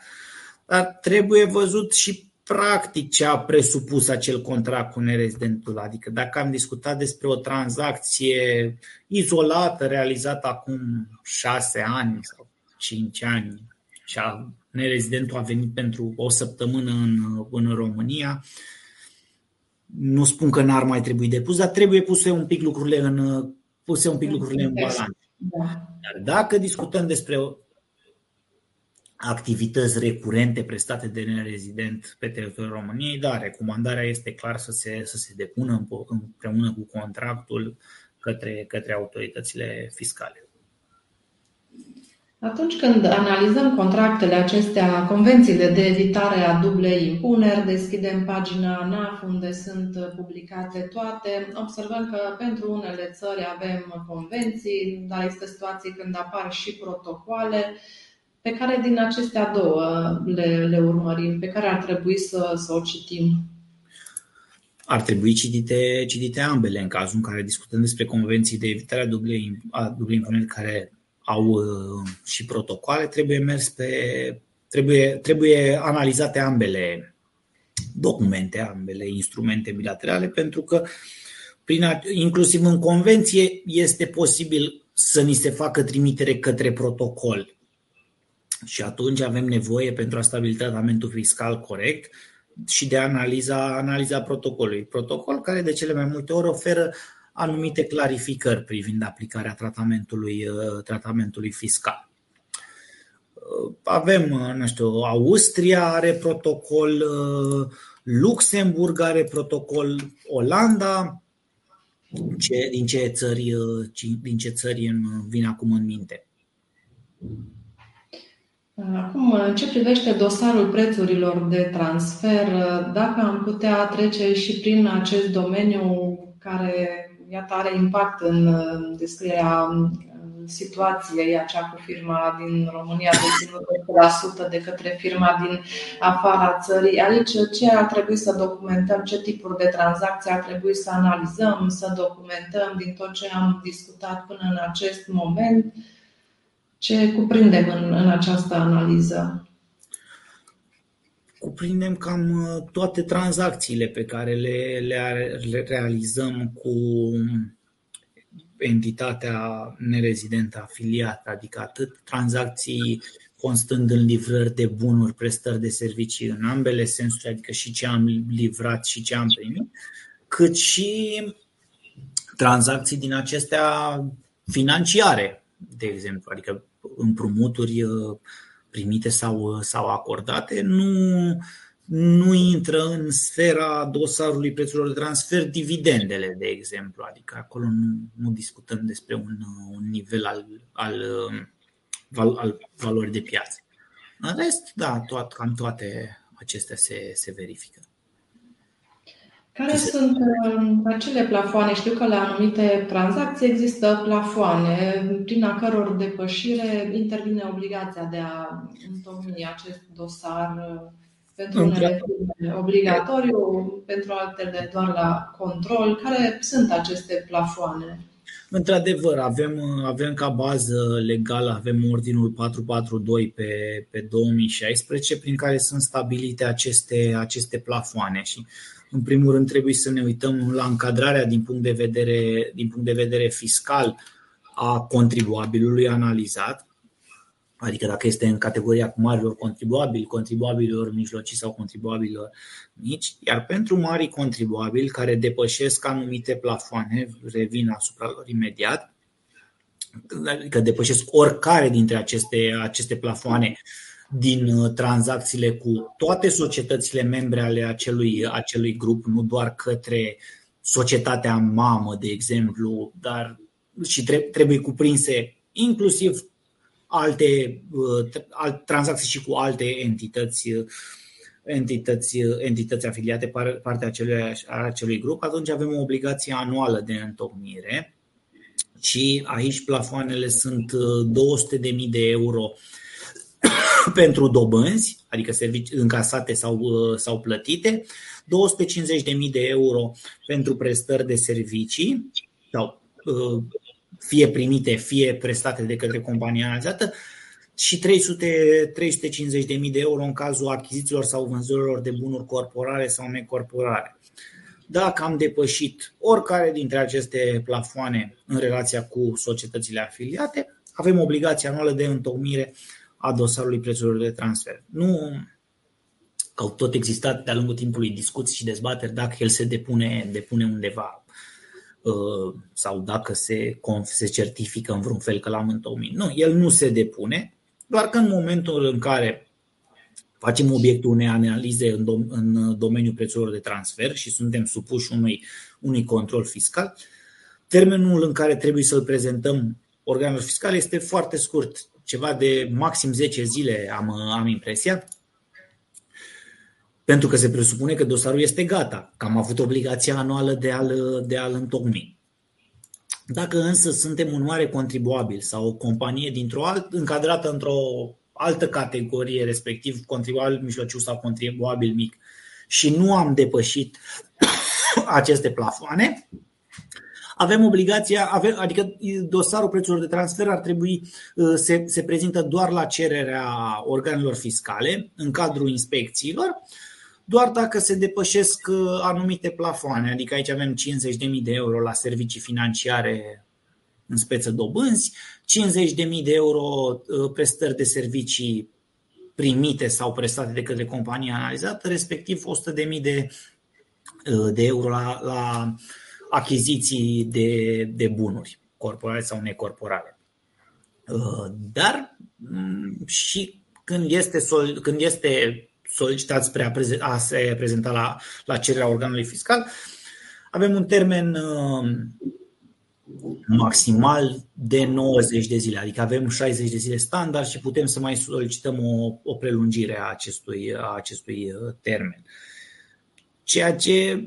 dar trebuie văzut și practic ce a presupus acel contract cu nerezidentul. Adică dacă am discutat despre o tranzacție izolată realizată acum 6 ani sau 5 ani și nerezidentul a venit pentru o săptămână în România, nu spun că n-ar mai trebui depus, dar trebuie puse un pic lucrurile în balanță. Dar dacă discutăm despre activități recurente prestate de nerezident pe teritoriul României, da, recomandarea este clar să se depună împreună cu contractul către autoritățile fiscale. Atunci când analizăm contractele acestea, convențiile de evitare a dublei impuneri, deschidem pagina ANAF unde sunt publicate toate, observăm că pentru unele țări avem convenții, dar există situații când apar și protocoale. Pe care din acestea două le urmărim? Pe care ar trebui să o citim? Ar trebui citite ambele în cazul în care discutăm despre convenții de evitare a dublei impuneri care au și protocoale, trebuie analizate ambele documente, ambele instrumente bilaterale, pentru că inclusiv în convenție este posibil să ni se facă trimitere către protocol. Și atunci avem nevoie, pentru a stabili tratamentul fiscal corect, și de analiza protocolului. Protocol care de cele mai multe ori oferă anumite clarificări privind aplicarea tratamentului fiscal. Avem, Austria are protocol, Luxemburg are protocol, Olanda, din ce țări îmi vin acum în minte. Acum, în ce privește dosarul prețurilor de transfer, dacă am putea trece și prin acest domeniu care, iată, are impact în descrierea situației, acea cu firma din România deținută 100% de către firma din afara țării. Aici ce ar trebui să documentăm, ce tipuri de tranzacții ar trebui să analizăm, să documentăm din tot ce am discutat până în acest moment? Ce cuprindem în această analiză? Cuprindem cam toate tranzacțiile pe care le realizăm entitatea nerezidentă afiliată, adică atât tranzacții constând în livrări de bunuri, prestări de servicii în ambele sensuri, adică și ce am livrat și ce am primit, cât și tranzacții din acestea financiare, de exemplu, adică împrumuturi primite sau acordate, nu intră în sfera dosarului prețurilor de transfer dividendele, de exemplu, adică acolo nu discutăm despre un nivel al valorii de piață. În rest, da, cam toate acestea se verifică. Care sunt acele plafoane? Știu că la anumite tranzacții există plafoane prin a căror depășire intervine obligația de a întocmi acest dosar pentru unele obligatoriu, pentru altele doar la control. Care sunt aceste plafoane? Într-adevăr, avem ca bază legală, avem ordinul 442 pe 2016, prin care sunt stabilite aceste plafoane și în primul rând trebuie să ne uităm la încadrarea din punct de vedere fiscal a contribuabilului analizat, adică dacă este în categoria cu marilor contribuabili, contribuabililor mijlocii sau contribuabililor mici, iar pentru marii contribuabili care depășesc anumite plafoane, revin asupra lor imediat, adică depășesc oricare dintre aceste plafoane din tranzacțiile cu toate societățile membre ale acelui grup, nu doar către societatea mamă, de exemplu, dar și trebuie cuprinse inclusiv alte tranzacții și cu alte entități afiliate partea acelui grup, atunci avem o obligație anuală de întocmire și aici plafoanele sunt 200.000 de euro pentru dobânzi, adică servicii încasate sau plătite, 250.000 de euro pentru prestări de servicii, sau fie primite, fie prestate de către compania analizată, și 350.000 de euro în cazul achizițiilor sau vânzărilor de bunuri corporale sau necorporale. Dacă am depășit oricare dintre aceste plafoane în relația cu societățile afiliate, avem obligația anuală de întocmire a dosarului prețurilor de transfer. Nu că au tot existat de-a lungul timpului discuții și dezbateri dacă el se depune undeva sau dacă se certifică în vreun fel că l-am întocmit. Nu, el nu se depune, doar că în momentul în care facem obiectul unei analize în domeniul prețurilor de transfer și suntem supuși unui control fiscal, termenul în care trebuie să-l prezentăm organelor fiscale este foarte scurt, ceva de maxim 10 zile am impresia, pentru că se presupune că dosarul este gata, că am avut obligația anuală de a-l întocmi. Dacă însă suntem un mare contribuabil sau o companie încadrată într-o altă categorie, respectiv contribuabil mijlociu sau contribuabil mic, și nu am depășit aceste plafoane, avem obligația, adică dosarul prețurilor de transfer ar trebui se prezintă doar la cererea organelor fiscale în cadrul inspecțiilor, doar dacă se depășesc anumite plafoane, adică aici avem 50.000 de euro la servicii financiare în speță dobânzi, 50.000 de euro prestări de servicii primite sau prestate de către compania analizată, respectiv 100.000 de euro la achiziții de bunuri, corporale sau necorporale. Dar și când este solicitat spre a se prezenta la cererea organului fiscal, avem un termen maximal de 90 de zile, adică avem 60 de zile standard și putem să mai solicităm o prelungire a acestui termen. Ceea ce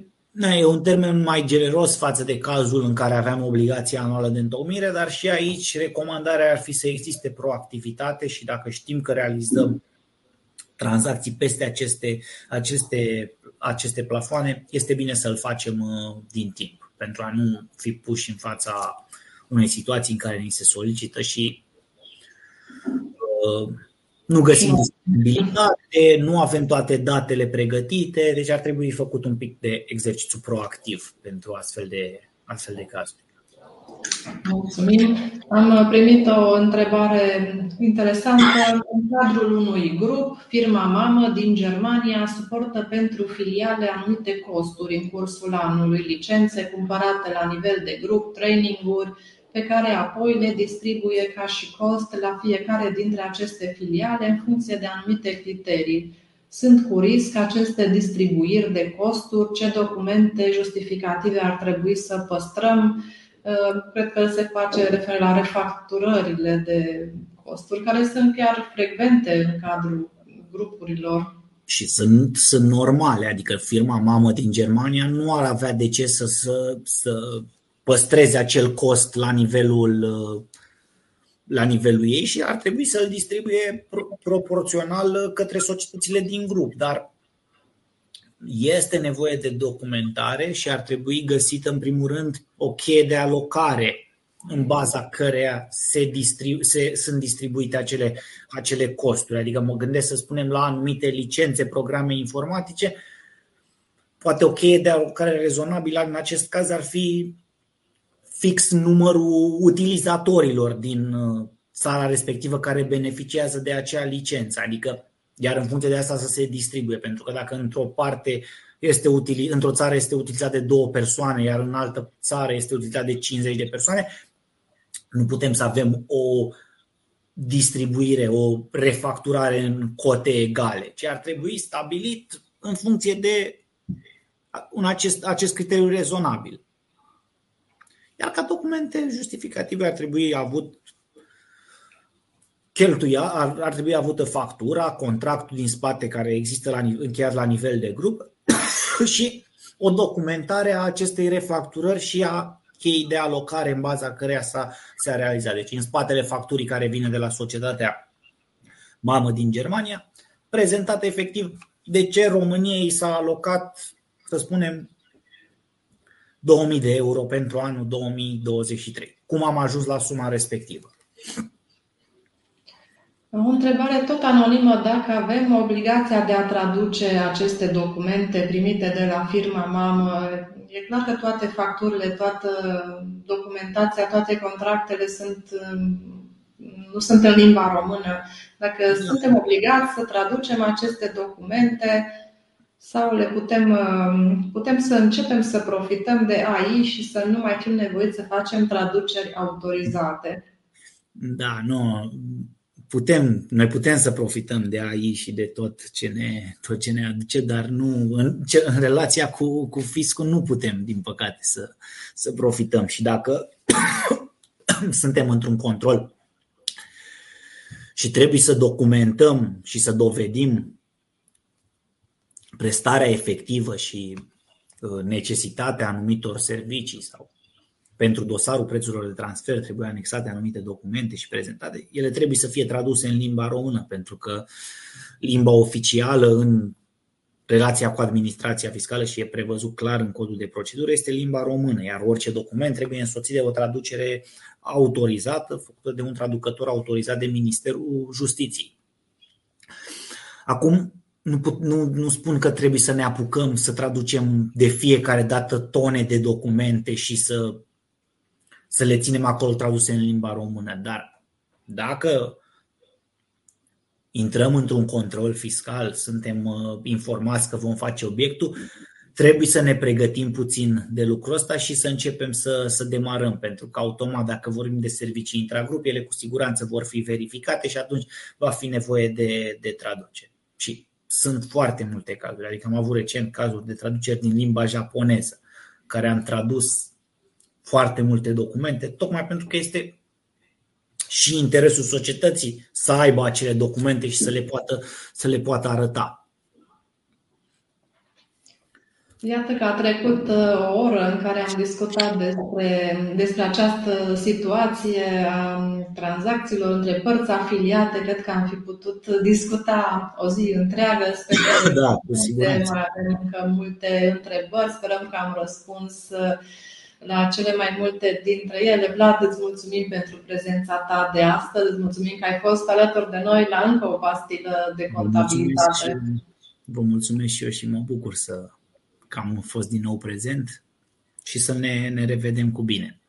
e un termen mai generos față de cazul în care aveam obligația anuală de întocmire, dar și aici recomandarea ar fi să existe proactivitate și dacă știm că realizăm tranzacții peste aceste plafoane, este bine să-l facem din timp, pentru a nu fi puși în fața unei situații în care ni se solicită și nu găsim disponibilitate, nu avem toate datele pregătite, deci ar trebui făcut un pic de exercițiu proactiv pentru astfel de cazuri. Mulțumim. Am primit o întrebare interesantă. În cadrul unui grup, firma mamă din Germania suportă pentru filiale anumite costuri în cursul anului, licențe cumpărate la nivel de grup, training-uri, pe care apoi le distribuie ca și cost la fiecare dintre aceste filiale în funcție de anumite criterii. Sunt cu risc aceste distribuiri de costuri, ce documente justificative ar trebui să păstrăm? Cred că se face referire la refacturările de costuri, care sunt chiar frecvente în cadrul grupurilor. Și sunt normale, adică firma mamă din Germania nu ar avea de ce să păstreze acel cost la nivelul ei și ar trebui să-l distribuie proporțional către societățile din grup. Dar este nevoie de documentare și ar trebui găsită în primul rând o cheie de alocare în baza căreia sunt distribuite acele costuri. Adică mă gândesc, să spunem, la anumite licențe, programe informatice. Poate o cheie de alocare rezonabilă în acest caz ar fi fix numărul utilizatorilor din țara respectivă care beneficiază de acea licență, adică iar în funcție de asta să se distribuie, pentru că dacă într-o parte într-o țară este utilizat de 2 persoane, iar în altă țară este utilizat de 50 de persoane, nu putem să avem o distribuire, o refacturare în cote egale, ci ar trebui stabilit în funcție de acest criteriu rezonabil. Iar ca documente justificative ar trebui avută factura, contractul din spate care există încheiat la nivel de grup și o documentare a acestei refacturări și a cheii de alocare în baza căreia s-a realizat. Deci în spatele facturii care vine de la societatea mamă din Germania, prezentată efectiv de ce României s-a alocat, să spunem, 2000 de euro pentru anul 2023. Cum am ajuns la suma respectivă? O întrebare tot anonimă, dacă avem obligația de a traduce aceste documente primite de la firma mamă. E clar că toate facturile, toată documentația, toate contractele nu sunt în limba română. Dacă suntem obligați să traducem aceste documente, sau le putem să începem să profităm de AI și să nu mai fim nevoiți să facem traduceri autorizate? Da, nu. Noi putem să profităm de AI și de tot ce ne aduce, dar nu în relația cu fiscul nu putem, din păcate, să profităm. Și dacă suntem într-un control și trebuie să documentăm și să dovedim prestarea efectivă și necesitatea anumitor servicii, sau pentru dosarul prețurilor de transfer trebuie anexate anumite documente și prezentate, ele trebuie să fie traduse în limba română, pentru că limba oficială în relația cu administrația fiscală, și e prevăzut clar în codul de procedură, este limba română, iar orice document trebuie însoțit de o traducere autorizată, făcută de un traducător autorizat de Ministerul Justiției. Acum, nu spun că trebuie să ne apucăm să traducem de fiecare dată tone de documente și să le ținem acolo traduse în limba română, dar dacă intrăm într-un control fiscal, suntem informați că vom face obiectul, trebuie să ne pregătim puțin de lucrul ăsta și să începem să demarăm, pentru că automat, dacă vorbim de servicii intragrup, ele cu siguranță vor fi verificate și atunci va fi nevoie de traducere. Și sunt foarte multe cazuri, adică am avut recent cazuri de traduceri din limba japoneză, care am tradus foarte multe documente, tocmai pentru că este și interesul societății să aibă acele documente și să le poată arăta. Iată că a trecut o oră în care am discutat despre această situație a tranzacțiilor între părți afiliate. Cred că am fi putut discuta o zi întreagă. Sper că da, cu siguranță. Mai avem încă multe întrebări. Sperăm că am răspuns la cele mai multe dintre ele. Vlad, îți mulțumim pentru prezența ta de astăzi. Îți mulțumim că ai fost alături de noi la încă o pastilă de contabilitate. Vă mulțumesc și eu și mă bucur că am fost din nou prezent și să ne revedem cu bine.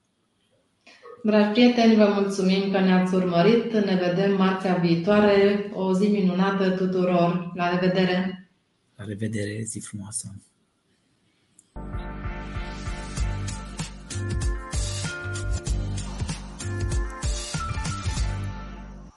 Dragi prieteni, vă mulțumim că ne-ați urmărit. Ne vedem marțea viitoare. O zi minunată tuturor. La revedere! La revedere! Zi frumoasă!